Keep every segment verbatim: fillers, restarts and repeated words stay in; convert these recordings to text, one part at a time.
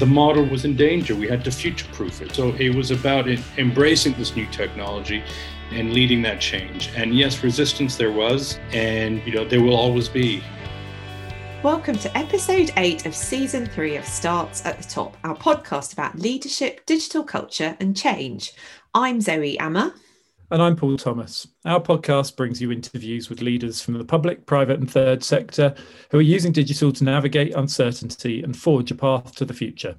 the model was in danger. We had to future-proof it. So it was about it, embracing this new technology and leading that change. And yes, resistance there was, and you know there will always be. Welcome to episode eight of season three of Starts at the Top, our podcast about leadership, digital culture and change. I'm Zoe Ammer. And I'm Paul Thomas. Our podcast brings you interviews with leaders from the public, private and third sector who are using digital to navigate uncertainty and forge a path to the future.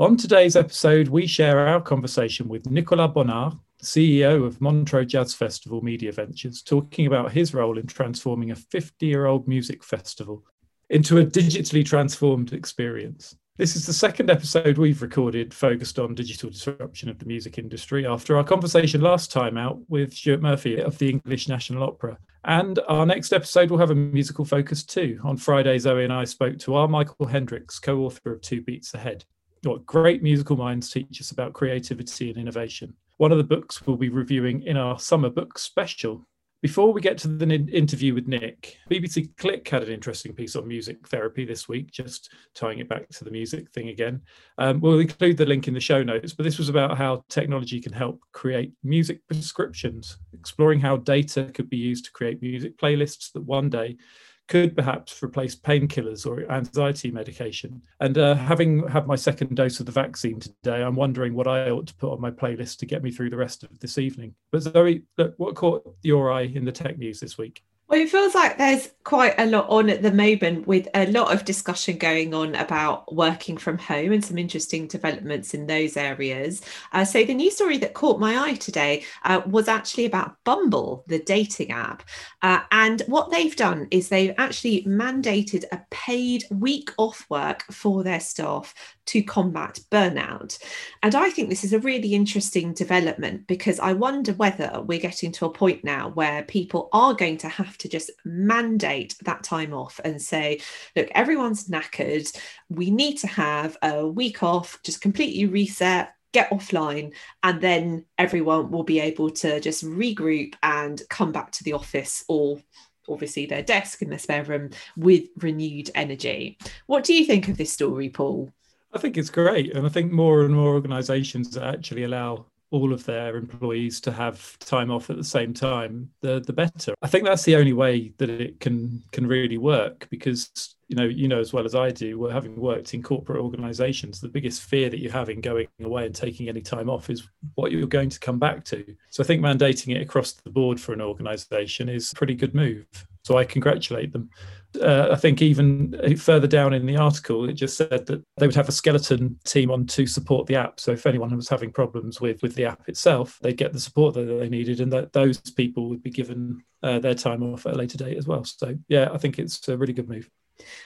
On today's episode, we share our conversation with Nicolas Bonnard, C E O of Montreux Jazz Festival Media Ventures, talking about his role in transforming a fifty-year-old music festival into a digitally transformed experience. This is the second episode we've recorded focused on digital disruption of the music industry after our conversation last time out with Stuart Murphy of the English National Opera. And our next episode will have a musical focus too. On Friday, Zoe and I spoke to R. Michael Hendrix, co-author of Two Beats Ahead. What great musical minds teach us about creativity and innovation. One of the books we'll be reviewing in our summer book special. Before we get to the interview with Nick, B B C Click had an interesting piece on music therapy this week, just tying it back to the music thing again. Um, we'll include the link in the show notes, but this was about how technology can help create music prescriptions, exploring how data could be used to create music playlists that one day could perhaps replace painkillers or anxiety medication. And uh, having had my second dose of the vaccine today, I'm wondering what I ought to put on my playlist to get me through the rest of this evening. But Zoe, look, what caught your eye in the tech news this week? Well, it feels like there's quite a lot on at the moment, with a lot of discussion going on about working from home and some interesting developments in those areas. Uh, so the news story that caught my eye today uh, was actually about Bumble, the dating app. Uh, and what they've done is they've actually mandated a paid week off work for their staff to combat burnout. And I think this is a really interesting development, because I wonder whether we're getting to a point now where people are going to have to just mandate that time off and say, look, everyone's knackered. We need to have a week off, just completely reset, get offline, and then everyone will be able to just regroup and come back to the office, or obviously their desk in their spare room, with renewed energy. What do you think of this story, Paul? I think it's great. And I think more and more organisations actually allow all of their employees to have time off at the same time, the the better. I think that's the only way that it can can really work, because, you know, you know as well as I do, we're having worked in corporate organisations, the biggest fear that you have in going away and taking any time off is what you're going to come back to. So I think mandating it across the board for an organisation is a pretty good move. So I congratulate them. Uh, I think even further down in the article, it just said that they would have a skeleton team on to support the app. So if anyone was having problems with, with the app itself, they'd get the support that they needed, and that those people would be given uh, their time off at a later date as well. So, yeah, I think it's a really good move.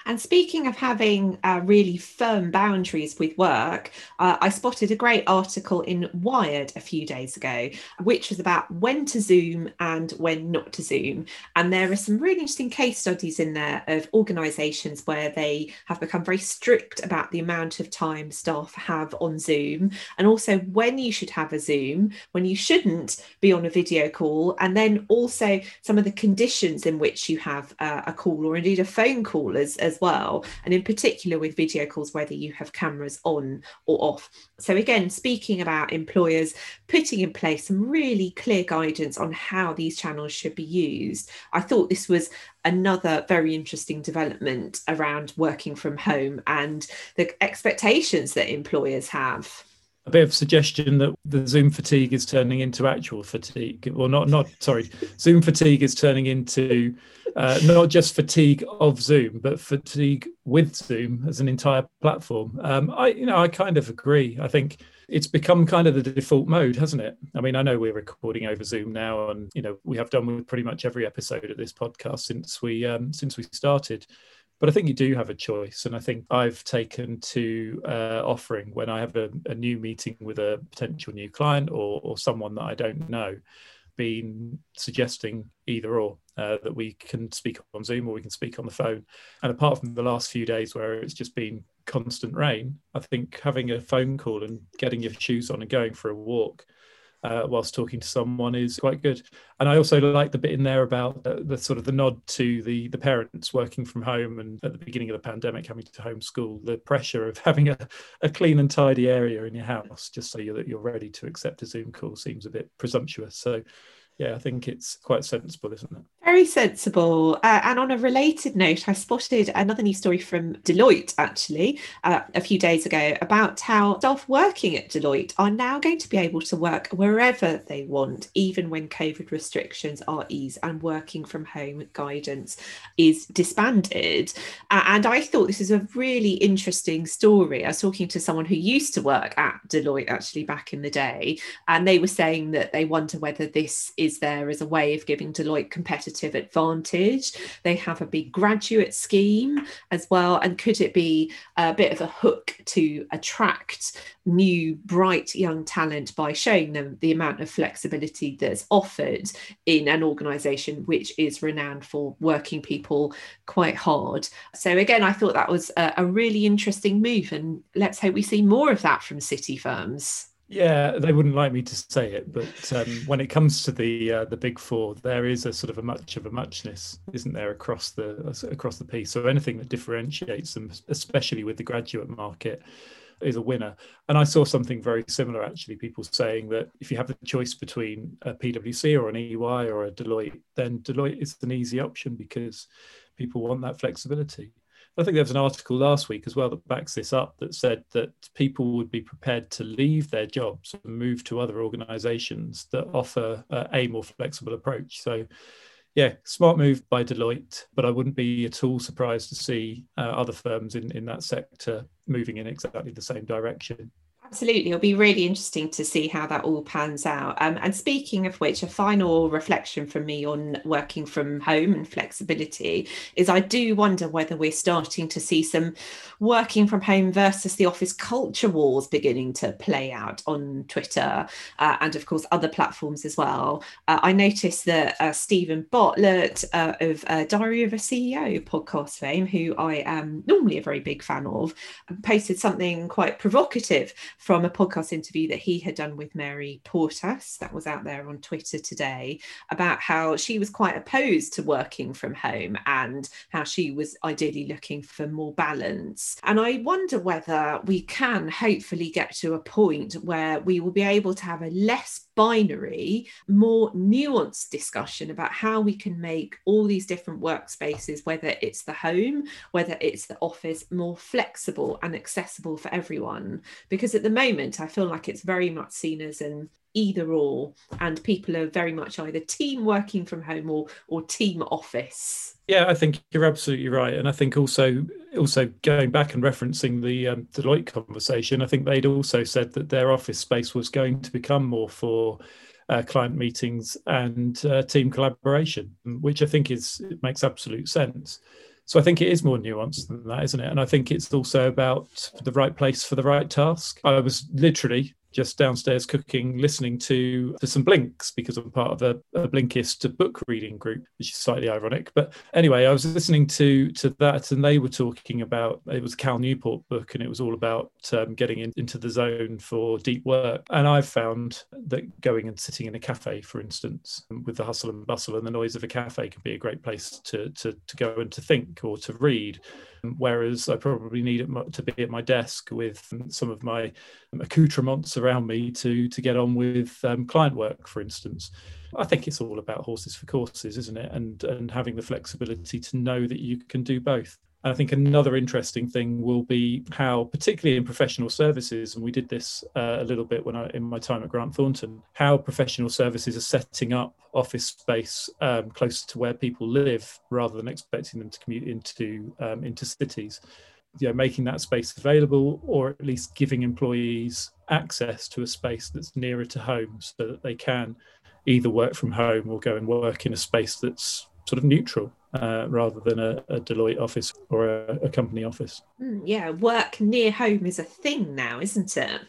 And speaking of having uh, really firm boundaries with work, uh, I spotted a great article in Wired a few days ago, which was about when to Zoom and when not to Zoom. And there are some really interesting case studies in there of organisations where they have become very strict about the amount of time staff have on Zoom, and also when you should have a Zoom, when you shouldn't be on a video call, and then also some of the conditions in which you have uh, a call, or indeed a phone call As, as well, and in particular with video calls, whether you have cameras on or off. So again, speaking about employers putting in place some really clear guidance on how these channels should be used. I thought this was another very interesting development around working from home and the expectations that employers have. A bit of suggestion that the Zoom fatigue is turning into actual fatigue, or well, not, not sorry, Zoom fatigue is turning into uh, not just fatigue of Zoom, but fatigue with Zoom as an entire platform. Um, I, you know, I kind of agree. I think it's become kind of the default mode, hasn't it? I mean, I know we're recording over Zoom now, and you know we have done with pretty much every episode of this podcast since we um, since we started. But I think you do have a choice. And I think I've taken to uh, offering, when I have a, a new meeting with a potential new client or, or someone that I don't know, been suggesting either or, uh, that we can speak on Zoom or we can speak on the phone. And apart from the last few days where it's just been constant rain, I think having a phone call and getting your shoes on and going for a walk uh, whilst talking to someone is quite good. And I also like the bit in there about uh, the sort of the nod to the the parents working from home, and at the beginning of the pandemic having to homeschool, the pressure of having a, a clean and tidy area in your house just so you're, that you're ready to accept a Zoom call seems a bit presumptuous. So yeah, I think it's quite sensible, isn't it? Very sensible. Uh, and on a related note, I spotted another news story from Deloitte, actually, uh, a few days ago about how staff working at Deloitte are now going to be able to work wherever they want, even when COVID restrictions are eased and working from home guidance is disbanded. Uh, and I thought this is a really interesting story. I was talking to someone who used to work at Deloitte, actually, back in the day, and they were saying that they wonder whether this is there as a way of giving Deloitte competitive advantage. They have a big graduate scheme as well, and could it be a bit of a hook to attract new bright young talent by showing them the amount of flexibility that's offered in an organisation which is renowned for working people quite hard? So again, I thought that was a, a really interesting move, and let's hope we see more of that from city firms. Yeah, they wouldn't like me to say it, but um, when it comes to the uh, the big four, there is a sort of a much of a muchness, isn't there, across the across the piece? So anything that differentiates them, especially with the graduate market, is a winner. And I saw something very similar, actually, people saying that if you have the choice between a PwC or an E Y or a Deloitte, then Deloitte is an easy option because people want that flexibility. I think there was an article last week as well that backs this up that said that people would be prepared to leave their jobs and move to other organisations that offer uh, a more flexible approach. So, yeah, smart move by Deloitte, but I wouldn't be at all surprised to see uh, other firms in, in that sector moving in exactly the same direction. Absolutely. It'll be really interesting to see how that all pans out. Um, and speaking of which, a final reflection from me on working from home and flexibility is I do wonder whether we're starting to see some working from home versus the office culture wars beginning to play out on Twitter uh, and, of course, other platforms as well. Uh, I noticed that uh, Stephen Bartlett uh, of uh, Diary of a C E O podcast fame, who I am normally a very big fan of, posted something quite provocative from a podcast interview that he had done with Mary Portas that was out there on Twitter today about how she was quite opposed to working from home and how she was ideally looking for more balance. And I wonder whether we can hopefully get to a point where we will be able to have a less binary, more nuanced discussion about how we can make all these different workspaces, whether it's the home, whether it's the office, more flexible and accessible for everyone. Because at the moment, I feel like it's very much seen as an either or, and people are very much either team working from home or or team office. Yeah, I think you're absolutely right. And I think also also going back and referencing the um, Deloitte conversation, I think they'd also said that their office space was going to become more for uh, client meetings and uh, team collaboration, which I think is it makes absolute sense. So I think it is more nuanced than that, isn't it? And I think it's also about the right place for the right task. I was literally just downstairs cooking, listening to, to some Blinks, because I'm part of a, a Blinkist book reading group, which is slightly ironic. But anyway, I was listening to to that, and they were talking about, it was a Cal Newport book, and it was all about um, getting in, into the zone for deep work. And I've found that going and sitting in a cafe, for instance, with the hustle and bustle and the noise of a cafe can be a great place to to, to go and to think or to read. Whereas I probably need it to be at my desk with some of my accoutrements around me to to get on with um, client work, for instance. I think it's all about horses for courses, isn't it? And and having the flexibility to know that you can do both. And I think another interesting thing will be how, particularly in professional services, and we did this uh, a little bit when I in my time at Grant Thornton, how professional services are setting up office space um, closer to where people live, rather than expecting them to commute into um, into cities. You know, making that space available, or at least giving employees access to a space that's nearer to home, so that they can either work from home or go and work in a space that's sort of neutral. Uh, rather than a, a Deloitte office or a, a company office. Mm, yeah, work near home is a thing now, isn't it?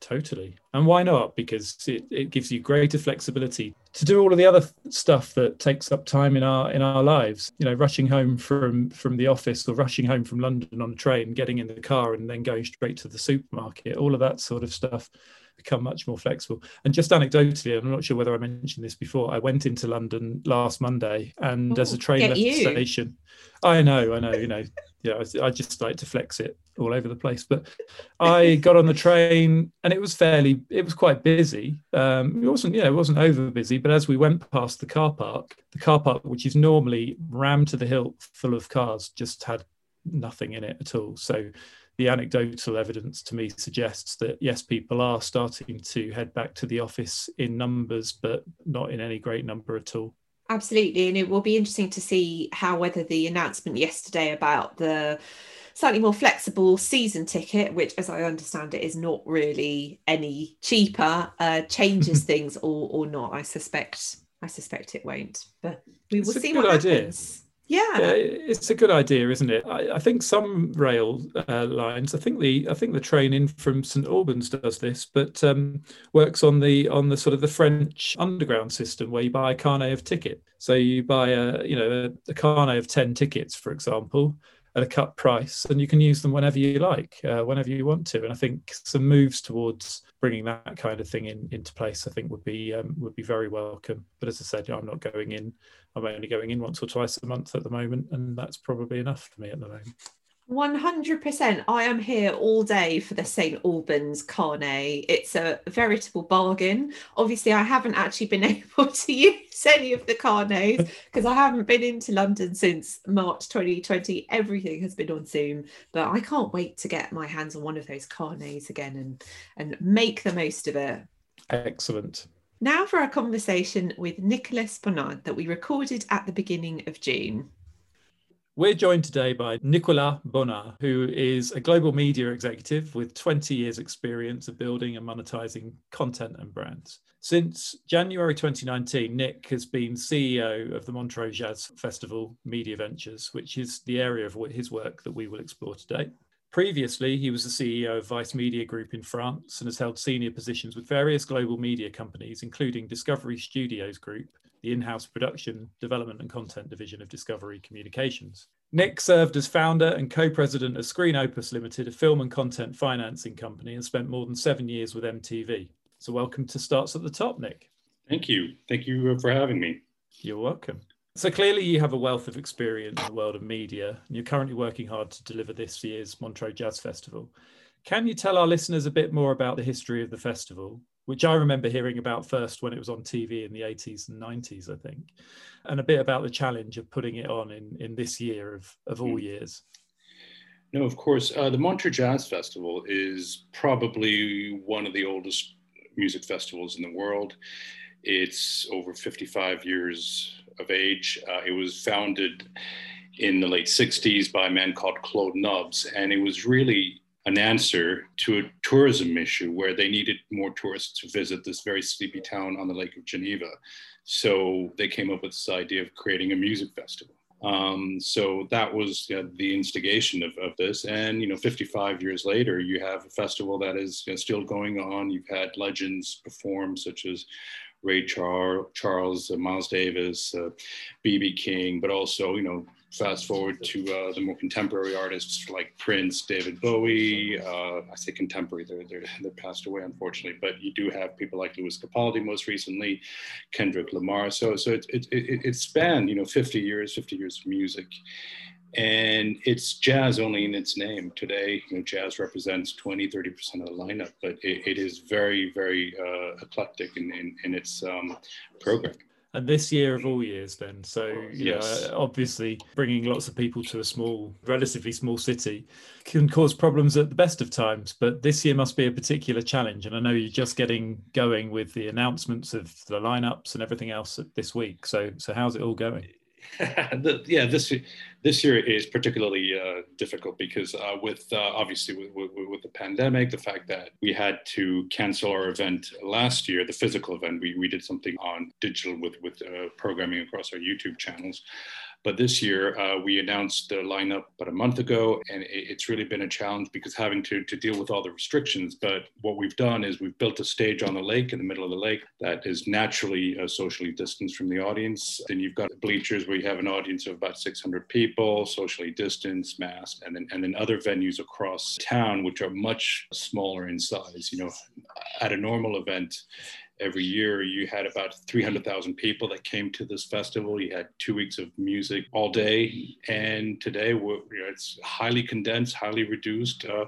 Totally. And why not? Because it, it gives you greater flexibility to do all of the other stuff that takes up time in our in our lives. You know, rushing home from, from the office or rushing home from London on a train, getting in the car and then going straight to the supermarket, all of that sort of stuff become much more flexible. And just anecdotally, I'm not sure whether I mentioned this before, I went into London last Monday, and Ooh, as a train left you. the station, I know, I know, you know, yeah, I, I just like to flex it all over the place. But I got on the train, and it was fairly, it was quite busy. Um, it wasn't, yeah, it wasn't over busy. But as we went past the car park, the car park, which is normally rammed to the hilt full of cars, just had nothing in it at all. So the anecdotal evidence to me suggests that, yes, people are starting to head back to the office in numbers, but not in any great number at all. Absolutely. And it will be interesting to see how, whether the announcement yesterday about the slightly more flexible season ticket, which, as I understand it, is not really any cheaper, uh, changes things or or not. I suspect I suspect it won't, but we will see what happens. Yeah. yeah, it's a good idea, isn't it? I, I think some rail uh, lines, I think the I think the train in from Saint Albans does this, but um, works on the on the sort of the French underground system, where you buy a carnet of ticket. So you buy a you know a, a carnet of ten tickets, for example, at a cut price, and you can use them whenever you like, uh, whenever you want to. And I think some moves towards bringing that kind of thing in into place, I think, would be um, would be very welcome. But as I said, I'm not going in. I'm only going in once or twice a month at the moment, and that's probably enough for me at the moment. one hundred percent. I am here all day for the Saint Albans carnet. It's a veritable bargain. Obviously, I haven't actually been able to use any of the carnets because I haven't been into London since March twenty twenty. Everything has been on Zoom, but I can't wait to get my hands on one of those carnets again and, and make the most of it. Excellent. Now for our conversation with Nicolas Bonnard that we recorded at the beginning of June. We're joined today by Nicolas Bonnard, who is a global media executive with twenty years experience of building and monetizing content and brands. Since January twenty nineteen, Nick has been C E O of the Montreux Jazz Festival Media Ventures, which is the area of his work that we will explore today. Previously, he was the C E O of Vice Media Group in France and has held senior positions with various global media companies, including Discovery Studios Group, the in-house production, development and content division of Discovery Communications. Nick served as founder and co-president of Screen Opus Limited, a film and content financing company, and spent more than seven years with M T V. So welcome to Starts at the Top, Nick. Thank you. Thank you for having me. You're welcome. So clearly you have a wealth of experience in the world of media, and you're currently working hard to deliver this year's Montreux Jazz Festival. Can you tell our listeners a bit more about the history of the festival, which I remember hearing about first when it was on T V in the eighties and nineties, I think, and a bit about the challenge of putting it on in, in this year of, of all years? No, of course. Uh, the Montreux Jazz Festival is probably one of the oldest music festivals in the world. It's over fifty-five years of age. Uh, it was founded in the late sixties by a man called Claude Nobs, and it was really an answer to a tourism issue where they needed more tourists to visit this very sleepy town on the Lake of Geneva. So they came up with this idea of creating a music festival. Um, so that was uh, the instigation of, of this. And, you know, fifty-five years later, you have a festival that is you know, still going on. You've had legends perform, such as Ray Char- Charles, uh, Miles Davis, B B King, but also, you know, fast forward to uh, the more contemporary artists like Prince, David Bowie. Uh, I say contemporary, they're, they're, they're passed away, unfortunately, but you do have people like Louis Capaldi most recently, Kendrick Lamar. So so it, it, it, it spanned, you know, fifty years, fifty years of music. And it's jazz only in its name. Today, you know, jazz represents twenty, thirty percent of the lineup, but it, it is very, very uh, eclectic in, in, in its um, programming. And this year of all years then, so you yes. know, obviously bringing lots of people to a small, relatively small city can cause problems at the best of times, but this year must be a particular challenge. And I know you're just getting going with the announcements of the lineups and everything else this week. So so how's it all going? yeah, this this year is particularly uh, difficult because uh, with uh, obviously with, with, with the pandemic, the fact that we had to cancel our event last year, the physical event, we, we did something on digital with, with uh, programming across our YouTube channels. But this year, uh, we announced the lineup about a month ago, and it's really been a challenge because having to, to deal with all the restrictions. But what we've done is we've built a stage on the lake, in the middle of the lake, that is naturally uh, socially distanced from the audience. Then you've got bleachers where you have an audience of about six hundred people, socially distanced, masked, and then, and then other venues across town, which are much smaller in size. You know, at a normal event, every year, you had about three hundred thousand people that came to this festival. You had two weeks of music all day. And today, we're, you know, it's highly condensed, highly reduced, uh,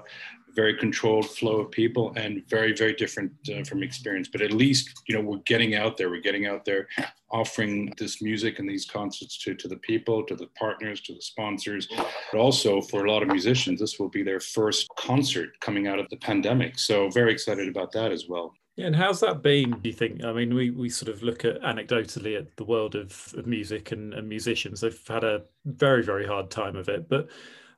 very controlled flow of people, and very, very different uh, from experience. But at least, you know, we're getting out there. We're getting out there, offering this music and these concerts to, to the people, to the partners, to the sponsors. But also, for a lot of musicians, this will be their first concert coming out of the pandemic. So very excited about that as well. Yeah, and how's that been, do you think? I mean, we, we sort of look at anecdotally at the world of, of music and, and musicians. They've had a very, very hard time of it. But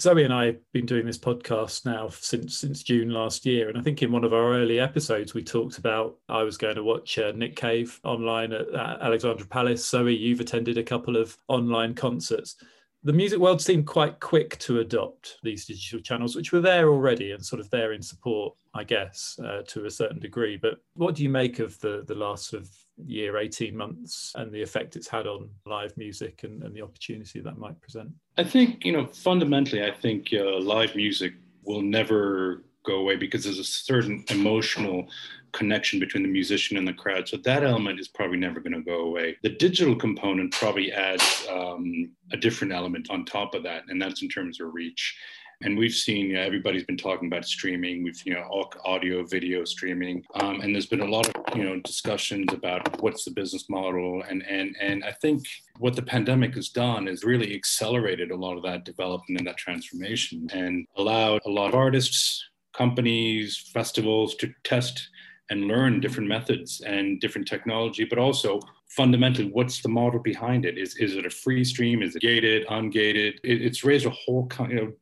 Zoe and I have been doing this podcast now since since June last year. And I think in one of our early episodes, we talked about I was going to watch uh, Nick Cave online at, at Alexandra Palace. Zoe, you've attended a couple of online concerts. The music world seemed quite quick to adopt these digital channels, which were there already and sort of there in support, I guess, uh, to a certain degree. But what do you make of the, the last sort of year, eighteen months, and the effect it's had on live music and, and the opportunity that might present? I think, you know, fundamentally, I think uh, live music will never go away because there's a certain emotional connection between the musician and the crowd. So that element is probably never going to go away. The digital component probably adds um, a different element on top of that, and that's in terms of reach. And we've seen, you know, everybody's been talking about streaming. We've, you know, audio, video streaming, um, and there's been a lot of, you know, discussions about what's the business model, and and and I think what the pandemic has done is really accelerated a lot of that development and that transformation, and allowed a lot of artists, companies, festivals to test and learn different methods and different technology, but also fundamentally, what's the model behind it? Is is it a free stream? Is it gated, ungated? It, it's raised a whole kind, you know,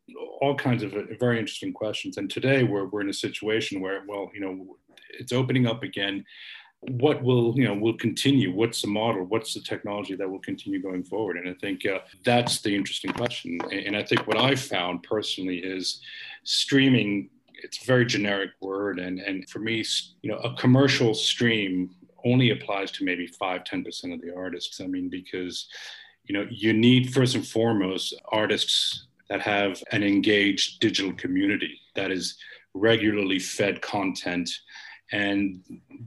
all kinds of very interesting questions. And today we're we're in a situation where, well, you know, it's opening up again. What will, you know, will continue? What's the model? What's the technology that will continue going forward? And I think uh, that's the interesting question. And, and I think what I've found personally is streaming. It's a very generic word. And, and for me, you know, a commercial stream only applies to maybe five, ten percent of the artists. I mean, because, you know, you need first and foremost artists that have an engaged digital community that is regularly fed content. And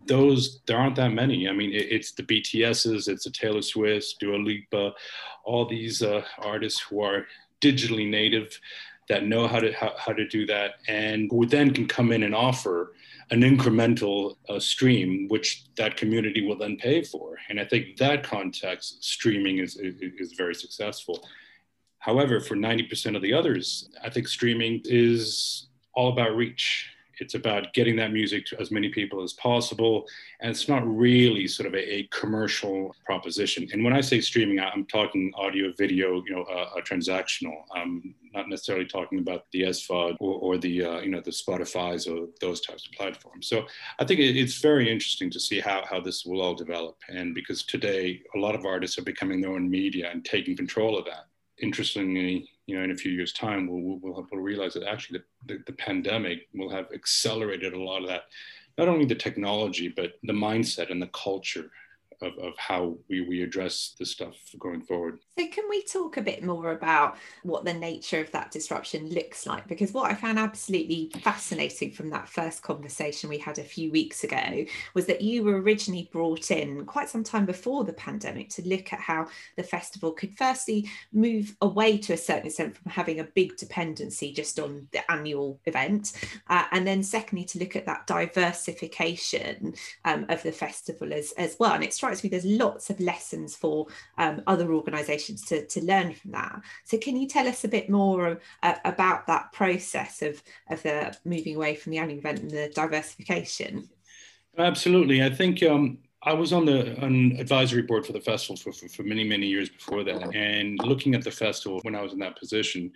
those, there aren't that many. I mean, it, it's the B T S's, it's the Taylor Swift, Dua Lipa, all these uh, artists who are digitally native, that know how to how, how to do that, and who then can come in and offer an incremental uh, stream, which that community will then pay for. And I think that context, streaming is, is, is very successful. However, for ninety percent of the others, I think streaming is all about reach. It's about getting that music to as many people as possible. And it's not really sort of a, a commercial proposition. And when I say streaming, I'm talking audio, video, you know, uh, transactional. I'm not necessarily talking about the S V O D or, or the, uh, you know, the Spotify's or those types of platforms. So I think it, it's very interesting to see how, how this will all develop. And because today, a lot of artists are becoming their own media and taking control of that. Interestingly, you know, in a few years' time, we'll we'll, we'll realize that actually the, the, the pandemic will have accelerated a lot of that, not only the technology, but the mindset and the culture of, of how we, we address this stuff going forward. So can we talk a bit more about what the nature of that disruption looks like? Because what I found absolutely fascinating from that first conversation we had a few weeks ago was that you were originally brought in quite some time before the pandemic to look at how the festival could firstly move away to a certain extent from having a big dependency just on the annual event. Uh, and then secondly, to look at that diversification um, of the festival as, as well. And it's me, there's lots of lessons for um, other organisations to, to learn from that. So can you tell us a bit more uh, about that process of, of the moving away from the annual event and the diversification? Absolutely. I think um, I was on the on advisory board for the festival for, for, for many, many years before that. And looking at the festival when I was in that position,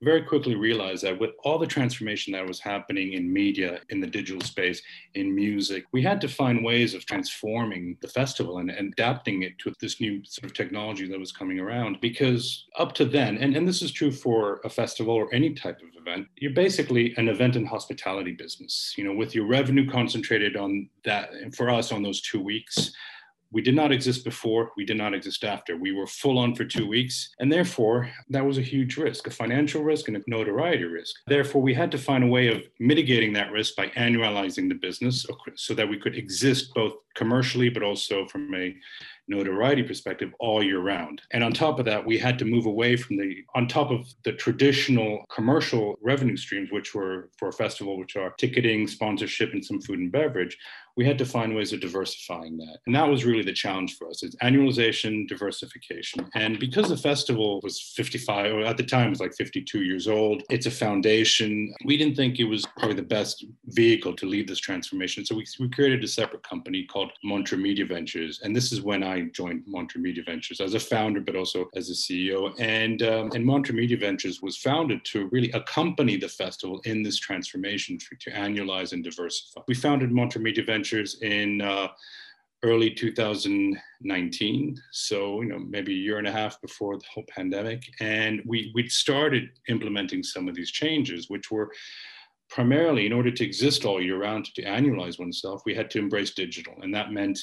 very quickly realized that with all the transformation that was happening in media, in the digital space, in music, we had to find ways of transforming the festival and, and adapting it to this new sort of technology that was coming around. Because up to then, and, and this is true for a festival or any type of event, you're basically an event and hospitality business, you know, with your revenue concentrated on that, and for us on those two weeks. We did not exist before, we did not exist after. We were full on for two weeks, and therefore that was a huge risk, a financial risk and a notoriety risk. Therefore, we had to find a way of mitigating that risk by annualizing the business so that we could exist both commercially, but also from a notoriety perspective all year round. And on top of that, we had to move away from the, on top of the traditional commercial revenue streams, which were for a festival, which are ticketing, sponsorship, and some food and beverage, we had to find ways of diversifying that. And that was really the challenge for us. It's annualization, diversification. And because the festival was fifty-five, or at the time it was like fifty-two years old, it's a foundation. We didn't think it was probably the best vehicle to lead this transformation. So we, we created a separate company called Montreux Media Ventures. And this is when I I joined Montreux Media Ventures as a founder, but also as a C E O. And, um, and Montreux Media Ventures was founded to really accompany the festival in this transformation to, to annualize and diversify. We founded Montreux Media Ventures in uh, early two thousand nineteen. So, you know, maybe a year and a half before the whole pandemic. And we, we'd started implementing some of these changes, which were primarily in order to exist all year round, to, to annualize oneself, we had to embrace digital. And that meant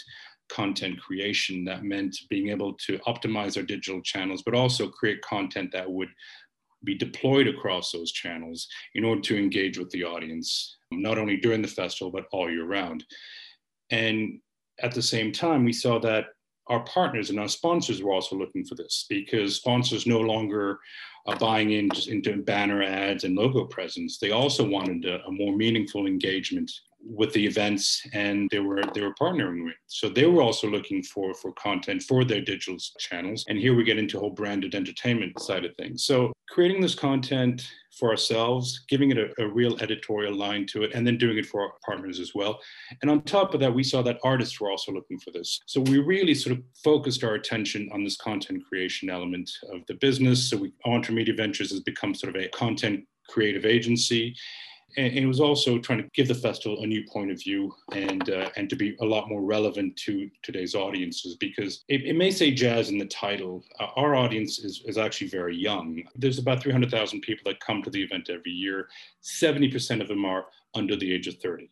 content creation, that meant being able to optimize our digital channels, but also create content that would be deployed across those channels in order to engage with the audience, not only during the festival, but all year round. And at the same time, we saw that our partners and our sponsors were also looking for this, because sponsors no longer are buying in just into banner ads and logo presence. They also wanted a, a more meaningful engagement with the events, and they were they were partnering with. So they were also looking for, for content for their digital channels. And here we get into the whole branded entertainment side of things. So creating this content for ourselves, giving it a, a real editorial line to it, and then doing it for our partners as well. And on top of that, we saw that artists were also looking for this. So we really sort of focused our attention on this content creation element of the business. So we, Montreux Media Ventures has become sort of a content creative agency. And it was also trying to give the festival a new point of view and uh, and to be a lot more relevant to today's audiences, because it, it may say jazz in the title. Uh, our audience is, is actually very young. There's about three hundred thousand people that come to the event every year. seventy percent of them are under the age of thirty.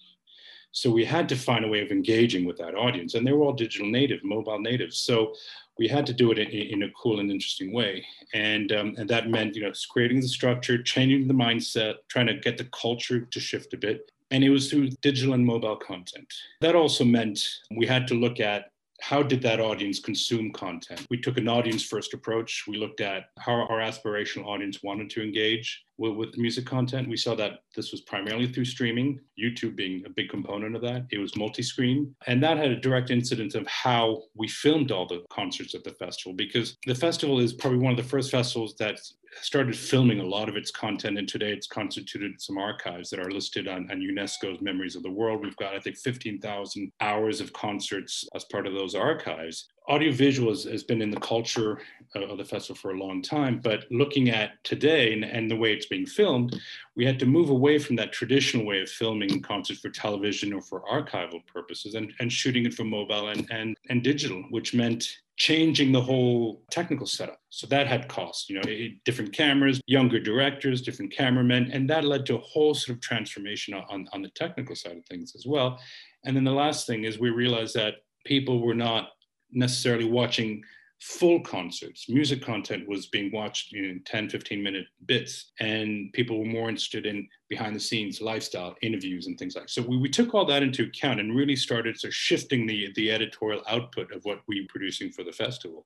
So we had to find a way of engaging with that audience. And they were all digital native, mobile natives. So we had to do it in, in a cool and interesting way. And, um, and that meant, you know, creating the structure, changing the mindset, trying to get the culture to shift a bit. And it was through digital and mobile content. That also meant we had to look at how did that audience consume content? We took an audience-first approach. We looked at how our aspirational audience wanted to engage with, with music content. We saw that this was primarily through streaming, YouTube being a big component of that. It was multi-screen. And that had a direct incidence of how we filmed all the concerts at the festival, because the festival is probably one of the first festivals that started filming a lot of its content, and today it's constituted some archives that are listed on, on UNESCO's Memories of the World. We've got, I think, fifteen thousand hours of concerts as part of those archives. Audiovisual has, has been in the culture of the festival for a long time, but looking at today and, and the way it's being filmed, we had to move away from that traditional way of filming concerts for television or for archival purposes and, and shooting it for mobile and, and, and digital, which meant changing the whole technical setup. So that had costs, you know, it, different cameras, younger directors, different cameramen, and that led to a whole sort of transformation on, on the technical side of things as well. And then the last thing is we realized that people were not necessarily watching full concerts. Music content was being watched in ten, fifteen minute bits, and people were more interested in behind the scenes lifestyle interviews and things like that. So we, we took all that into account and really started sort of shifting the, the editorial output of what we were producing for the festival.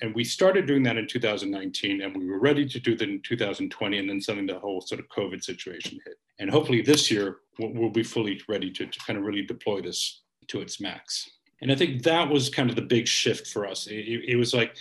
And we started doing that in two thousand nineteen, and we were ready to do that in two thousand twenty, and then suddenly the whole sort of COVID situation hit. And hopefully this year we'll, we'll be fully ready to, to kind of really deploy this to its max. And I think that was kind of the big shift for us. It, it was like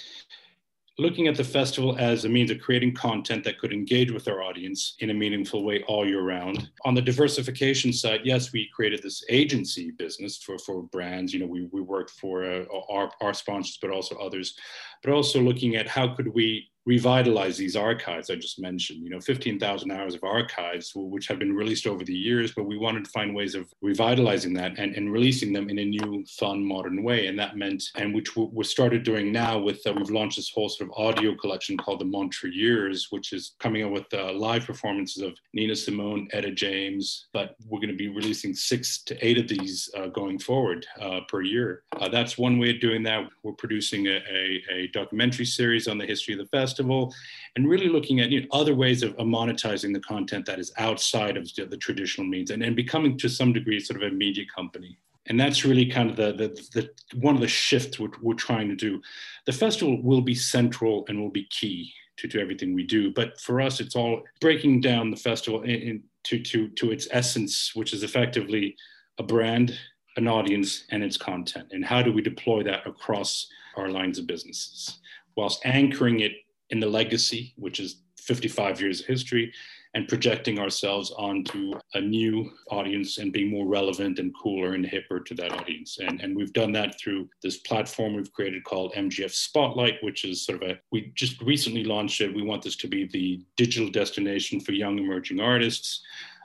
looking at the festival as a means of creating content that could engage with our audience in a meaningful way all year round. On the diversification side, yes, we created this agency business for, for brands. You know, we, we worked for uh, our, our sponsors, but also others, but also looking at how could we revitalize these archives I just mentioned, you know, fifteen thousand hours of archives, which have been released over the years, but we wanted to find ways of revitalizing that and, and releasing them in a new, fun, modern way. And that meant, and which we're started doing now with, uh, we've launched this whole sort of audio collection called the Montreux Years, which is coming up with uh, live performances of Nina Simone, Etta James, but we're going to be releasing six to eight of these uh, going forward uh, per year. Uh, that's one way of doing that. We're producing a, a, a documentary series on the history of the festival. Festival, and really looking at, you know, other ways of, of monetizing the content that is outside of the traditional means and, and becoming to some degree sort of a media company. And that's really kind of the, the, the one of the shifts we're, we're trying to do. The festival will be central and will be key to, to everything we do. But for us, it's all breaking down the festival in, in, to, to, to its essence, which is effectively a brand, an audience, and its content. And how do we deploy that across our lines of businesses whilst anchoring it in the legacy, which is fifty-five years of history, and projecting ourselves onto a new audience and being more relevant and cooler and hipper to that audience. And, and we've done that through this platform we've created called M G F Spotlight, which is sort of a, we just recently launched it. We want this to be the digital destination for young emerging artists.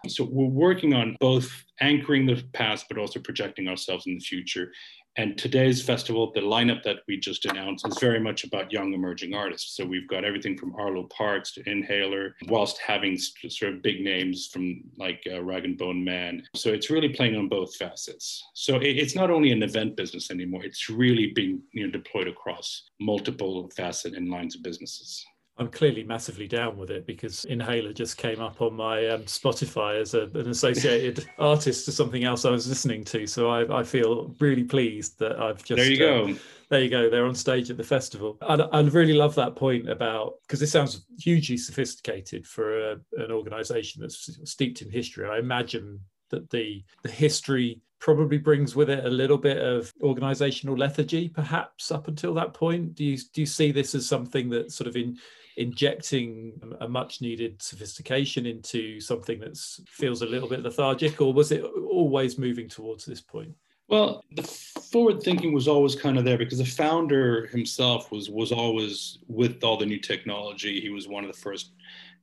So we're working on both anchoring the past, but also projecting ourselves in the future. And today's festival, the lineup that we just announced, is very much about young emerging artists. So we've got everything from Arlo Parks to Inhaler, whilst having sort of big names from like uh, Rag and Bone Man. So it's really playing on both facets. So it, it's not only an event business anymore, it's really being, you know, deployed across multiple facets and lines of businesses. I'm clearly massively down with it because Inhaler just came up on my um, Spotify as a, an associated artist to something else I was listening to. So I, I feel really pleased that I've just... There you uh, go. There you go. They're on stage at the festival. And I really love that point about, because this sounds hugely sophisticated for a, an organisation that's steeped in history. I imagine that the, the history probably brings with it a little bit of organisational lethargy, perhaps, up until that point. Do you, do you see this as something that sort of in... injecting a much needed sophistication into something that feels a little bit lethargic, or was it always moving towards this point? Well, the forward thinking was always kind of there because the founder himself was was always with all the new technology. He was one of the first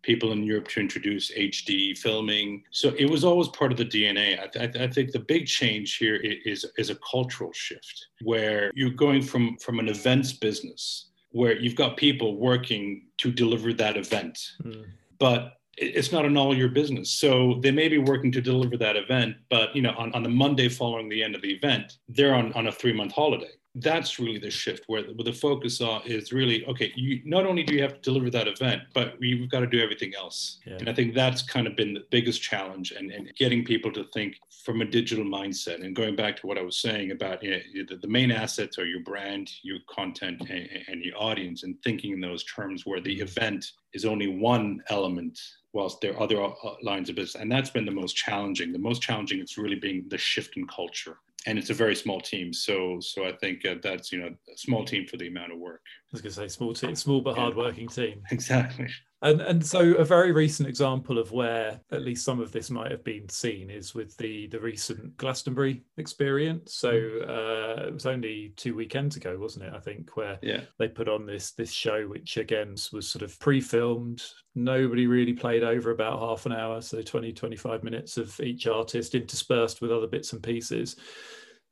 people in Europe to introduce H D filming. So it was always part of the D N A. I, th- I think the big change here is, is a cultural shift where you're going from, from an events business where you've got people working to deliver that event, mm. but it's not an all-year business. So they may be working to deliver that event, but you know, on, on the Monday following the end of the event, they're on, on a three-month holiday. That's really the shift where the, where the focus uh, is really, okay, you, not only do you have to deliver that event, but you've got to do everything else. Yeah. And I think that's kind of been the biggest challenge and, and getting people to think from a digital mindset. And going back to what I was saying about, you know, the, the main assets are your brand, your content, and, and your audience, and thinking in those terms where the event is only one element whilst there are other uh, lines of business. And that's been the most challenging. The most challenging is really being the shift in culture. And it's a very small team, so so I think uh, that's, you know, a small team for the amount of work. I was going to say small team, small but hardworking team. Exactly. And and so a very recent example of where at least some of this might have been seen is with the the recent Glastonbury experience. So uh, it was only two weekends ago, wasn't it? I think where yeah. they put on this this show, which again was sort of pre-filmed. Nobody really played over about half an hour, so twenty, twenty-five minutes of each artist interspersed with other bits and pieces.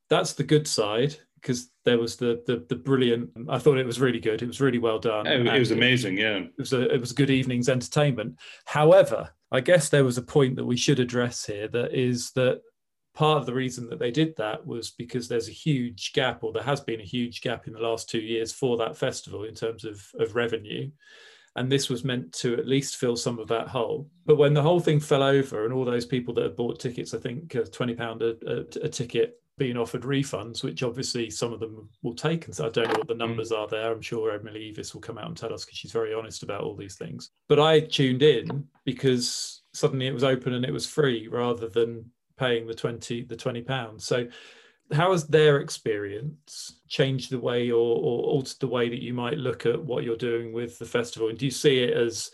That's the good side. Because there was the, the the brilliant, I thought it was really good. It was really well done. It, it was amazing, yeah. It was a, it was good evening's entertainment. However, I guess there was a point that we should address here, that is that part of the reason that they did that was because there's a huge gap, or there has been a huge gap in the last two years for that festival in terms of, of revenue. And this was meant to at least fill some of that hole. But when the whole thing fell over and all those people that had bought tickets, I think twenty pounds a, a, a ticket, being offered refunds, which obviously some of them will take. And so I don't know what the numbers are there. I'm sure Emily Eavis will come out and tell us because she's very honest about all these things. But I tuned in because suddenly it was open and it was free rather than paying the twenty the twenty pounds. So how has their experience changed the way or, or altered the way that you might look at what you're doing with the festival? And do you see it as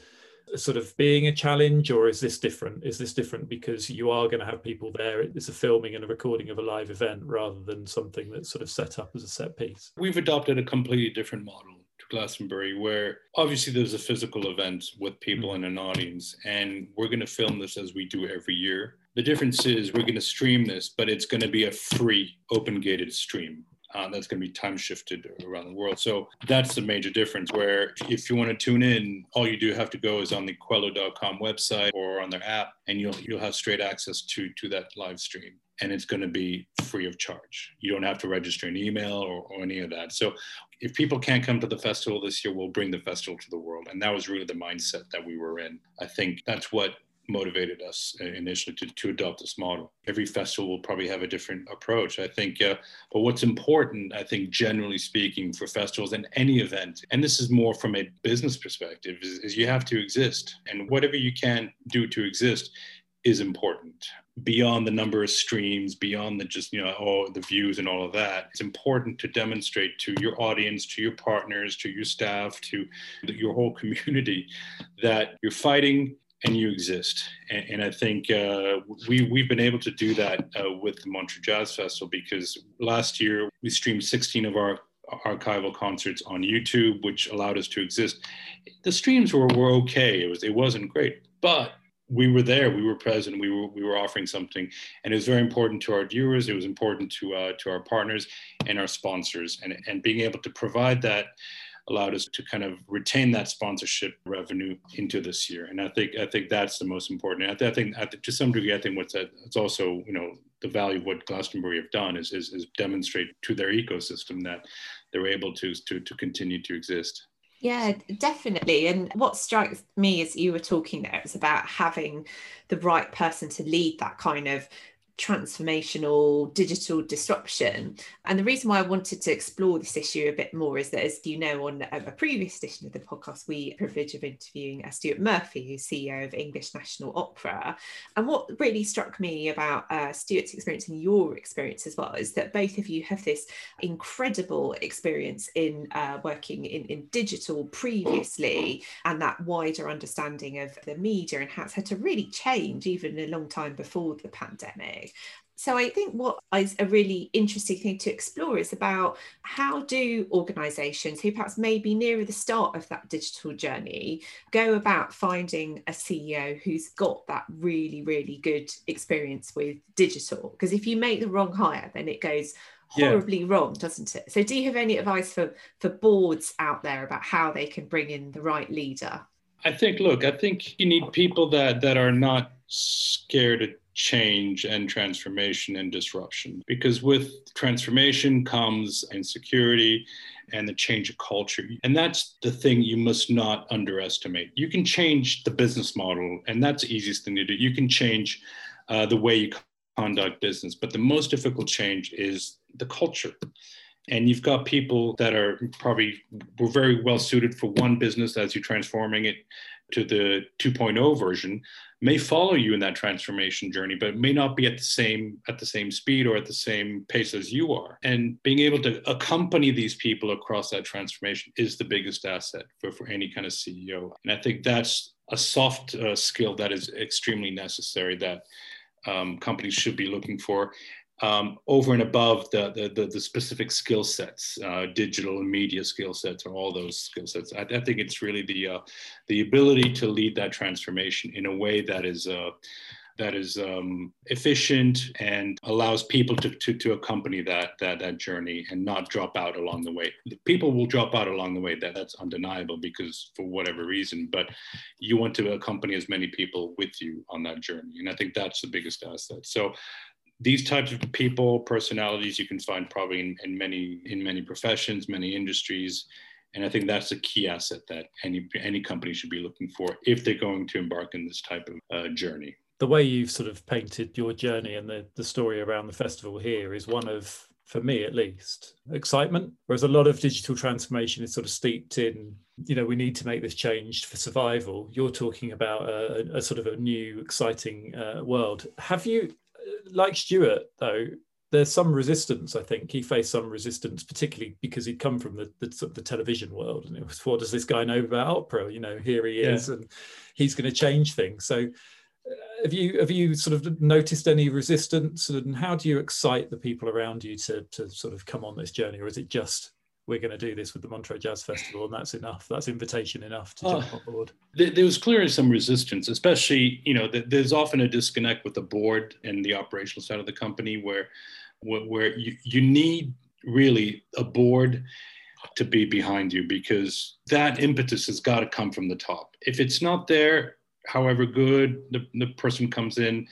sort of being a challenge, or is this different? Is this different because you are going to have people there? It's a filming and a recording of a live event rather than something that's sort of set up as a set piece. We've adopted a completely different model to Glastonbury, where obviously there's a physical event with people mm-hmm. and an audience, and we're going to film this as we do every year. The difference is we're going to stream this, but it's going to be a free, open-gated stream. Uh, that's going to be time shifted around the world. So that's the major difference, where if you want to tune in, all you do have to go is on the Quello dot com website or on their app, and you'll you'll have straight access to to that live stream. And it's going to be free of charge. You don't have to register an email or, or any of that. So if people can't come to the festival this year, we'll bring the festival to the world. And that was really the mindset that we were in. I think that's what motivated us initially to, to adopt this model. Every festival will probably have a different approach, I think. Uh, but what's important, I think, generally speaking, for festivals and any event, and this is more from a business perspective, is, is you have to exist. And whatever you can do to exist is important. Beyond the number of streams, beyond the just, you know, oh, the views and all of that, it's important to demonstrate to your audience, to your partners, to your staff, to your whole community that you're fighting and you exist. And, and I think uh, we, we've been able to do that uh, with the Montreux Jazz Festival, because last year we streamed sixteen of our archival concerts on YouTube, which allowed us to exist. The streams were, were okay. It was, it wasn't great, but we were there, we were present, we were we were offering something, and it was very important to our viewers. It was important to uh, to our partners and our sponsors, and and being able to provide that allowed us to kind of retain that sponsorship revenue into this year. And I think I think that's the most important. I, th- I, think, I think to some degree, I think what's at, it's also, you know, the value of what Glastonbury have done is, is is demonstrate to their ecosystem that they're able to to to continue to exist. Yeah, definitely. And what strikes me as you were talking there is about having the right person to lead that kind of transformational digital disruption. And the reason why I wanted to explore this issue a bit more is that, as you know, on a previous edition of the podcast, we had the privilege of interviewing Stuart Murphy, who's C E O of English National Opera. And what really struck me about uh, Stuart's experience and your experience as well is that both of you have this incredible experience in uh, working in, in digital previously, and that wider understanding of the media and how it's had to really change even a long time before the pandemic. So I think what is a really interesting thing to explore is about how do organisations who perhaps may be nearer the start of that digital journey go about finding a C E O who's got that really, really good experience with digital? Because if you make the wrong hire, then it goes horribly yeah. wrong, doesn't it? So do you have any advice for, for boards out there about how they can bring in the right leader? I think, look, I think you need people that, that are not scared of change and transformation and disruption, because with transformation comes insecurity and the change of culture. And that's the thing you must not underestimate. You can change the business model, and that's the easiest thing to do. You can change uh, the way you conduct business, but the most difficult change is the culture. And you've got people that are probably were very well suited for one business as you're transforming it to the two point oh version, may follow you in that transformation journey, but may not be at the same at the same speed or at the same pace as you are. And being able to accompany these people across that transformation is the biggest asset for, for any kind of C E O. And I think that's a soft uh, skill that is extremely necessary, that um, companies should be looking for. Um, over and above the the, the, the specific skill sets, uh, digital and media skill sets, or all those skill sets. I, I think it's really the uh, the ability to lead that transformation in a way that is uh, that is um, efficient and allows people to, to to accompany that that that journey and not drop out along the way. People will drop out along the way. That that's undeniable, because for whatever reason. But you want to accompany as many people with you on that journey, and I think that's the biggest asset. So. These types of people, personalities, you can find probably in, in many in many professions, many industries, and I think that's a key asset that any any company should be looking for if they're going to embark in this type of uh, journey. The way you've sort of painted your journey and the, the story around the festival here is one of, for me at least, excitement. Whereas a lot of digital transformation is sort of steeped in, you know, we need to make this change for survival. You're talking about a, a sort of a new, exciting uh, world. Have you? Like Stuart, though, there's some resistance, I think. He faced some resistance, particularly because he'd come from the, the, the television world. And it was, what does this guy know about opera? You know, here he is, yeah. and he's going to change things. So uh, have you have you sort of noticed any resistance? And how do you excite the people around you to, to sort of come on this journey? Or is it just, we're going to do this with the Montreux Jazz Festival, and that's enough, that's invitation enough to jump uh, on board? There was clearly some resistance, especially, you know, there's often a disconnect with the board and the operational side of the company, where where you, you need really a board to be behind you, because that impetus has got to come from the top. If it's not there, however good the, the person comes in,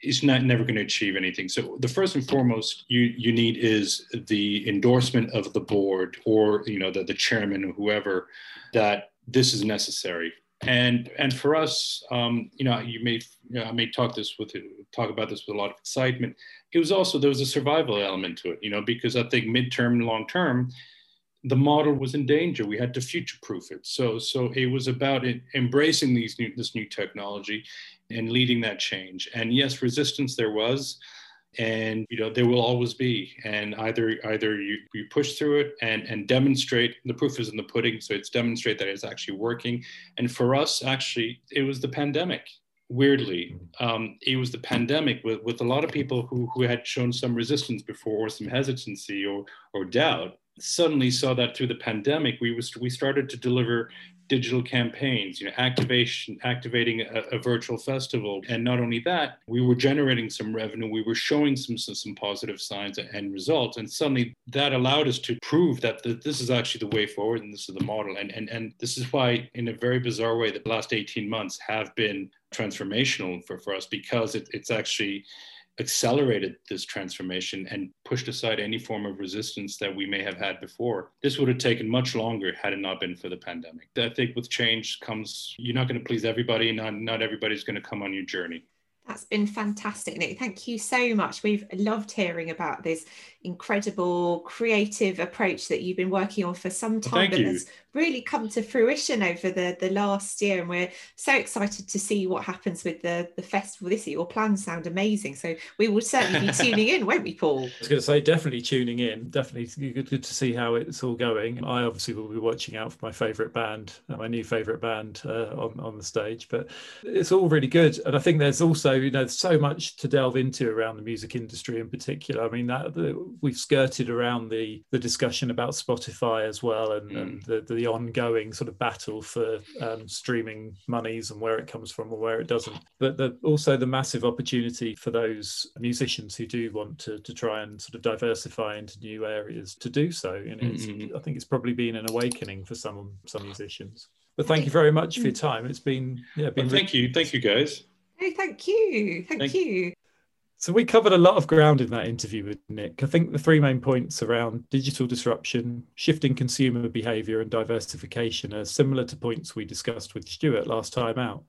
it's not never going to achieve anything. So the first and foremost you, you need is the endorsement of the board, or, you know, the, the chairman or whoever, that this is necessary. And and for us, um, you know, you may you know, I may talk this with talk about this with a lot of excitement. It was also, there was a survival element to it, you know, because I think midterm and long term, the model was in danger. We had to future-proof it. So so it was about it, embracing these new this new technology and leading that change. And yes, resistance there was, and you know there will always be. And either either you, you push through it and and demonstrate, the proof is in the pudding, so it's demonstrate that it's actually working. And for us, actually, it was the pandemic. Weirdly, um, it was the pandemic with, with a lot of people who, who had shown some resistance before, or some hesitancy or or doubt, suddenly saw that through the pandemic, we was we started to deliver digital campaigns, you know, activation, activating a, a virtual festival. And not only that, we were generating some revenue, we were showing some, some, some positive signs and results. And suddenly that allowed us to prove that the, this is actually the way forward, and this is the model. And, and, and this is why, in a very bizarre way, the last eighteen months have been transformational for, for us, because it, it's actually accelerated this transformation and pushed aside any form of resistance that we may have had before. This would have taken much longer had it not been for the pandemic. I think with change comes, you're not going to please everybody, not, not everybody's going to come on your journey. That's been fantastic, Nick. Thank you so much. We've loved hearing about this incredible creative approach that you've been working on for some time, but has really come to fruition over the, the last year. And we're so excited to see what happens with the, the festival this year. Your plans sound amazing. So we will certainly be tuning in, won't we, Paul? I was going to say, definitely tuning in. Definitely good to see how it's all going. I obviously will be watching out for my favourite band, my new favourite band uh, on, on the stage. But it's all really good. And I think there's also, you know, so much to delve into around the music industry in particular. I mean, that the, we've skirted around the the discussion about Spotify as well, and, mm. and the, the ongoing sort of battle for um, streaming monies and where it comes from or where it doesn't. But the, also the massive opportunity for those musicians who do want to, to try and sort of diversify into new areas to do so. And it's, mm-hmm. I think it's probably been an awakening for some some musicians. But thank you very much for your time. It's been yeah. Been well, thank really- you, thank you guys. Oh, thank you. Thank, Thank you. So we covered a lot of ground in that interview with Nick. I think the three main points around digital disruption, shifting consumer behaviour and diversification are similar to points we discussed with Stuart last time out.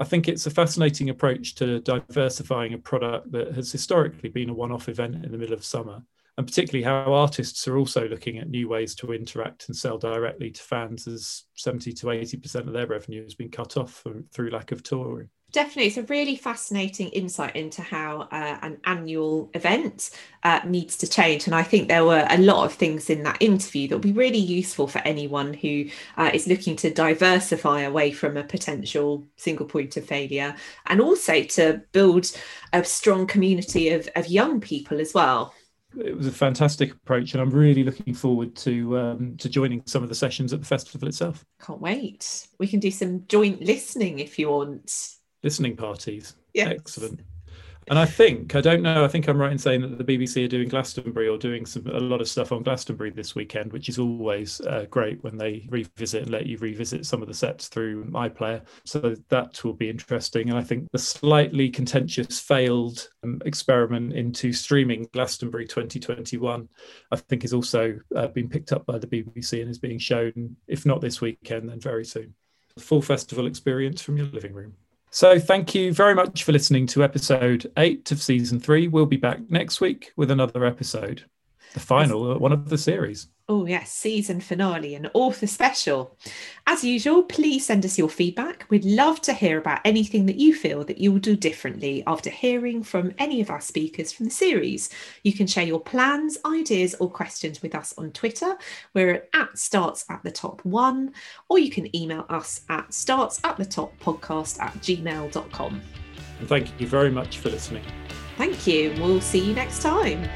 I think it's a fascinating approach to diversifying a product that has historically been a one-off event in the middle of summer, and particularly how artists are also looking at new ways to interact and sell directly to fans, as seventy to eighty percent of their revenue has been cut off through lack of touring. Definitely. It's a really fascinating insight into how uh, an annual event uh, needs to change. And I think there were a lot of things in that interview that will be really useful for anyone who uh, is looking to diversify away from a potential single point of failure, and also to build a strong community of, of young people as well. It was a fantastic approach, and I'm really looking forward to um, to joining some of the sessions at the festival itself. Can't wait. We can do some joint listening if you want. Listening parties. Yes. Excellent. And I think, I don't know, I think I'm right in saying that the B B C are doing Glastonbury, or doing some, a lot of stuff on Glastonbury this weekend, which is always uh, great when they revisit and let you revisit some of the sets through iPlayer. So that will be interesting. And I think the slightly contentious failed um, experiment into streaming Glastonbury twenty twenty-one, I think is also uh, been picked up by the B B C and is being shown, if not this weekend, then very soon. The full festival experience from your living room. So thank you very much for listening to episode eight of season three. We'll be back next week with another episode, the final one of the series. Oh yes, season finale and author special. As usual, please send us your feedback. We'd love to hear about anything that you feel that you'll do differently after hearing from any of our speakers from the series. You can share your plans, ideas or questions with us on Twitter. We're at Starts at the Top One, or you can email us at starts at the top podcast at gmail dot com. And thank you very much for listening. Thank you. We'll see you next time.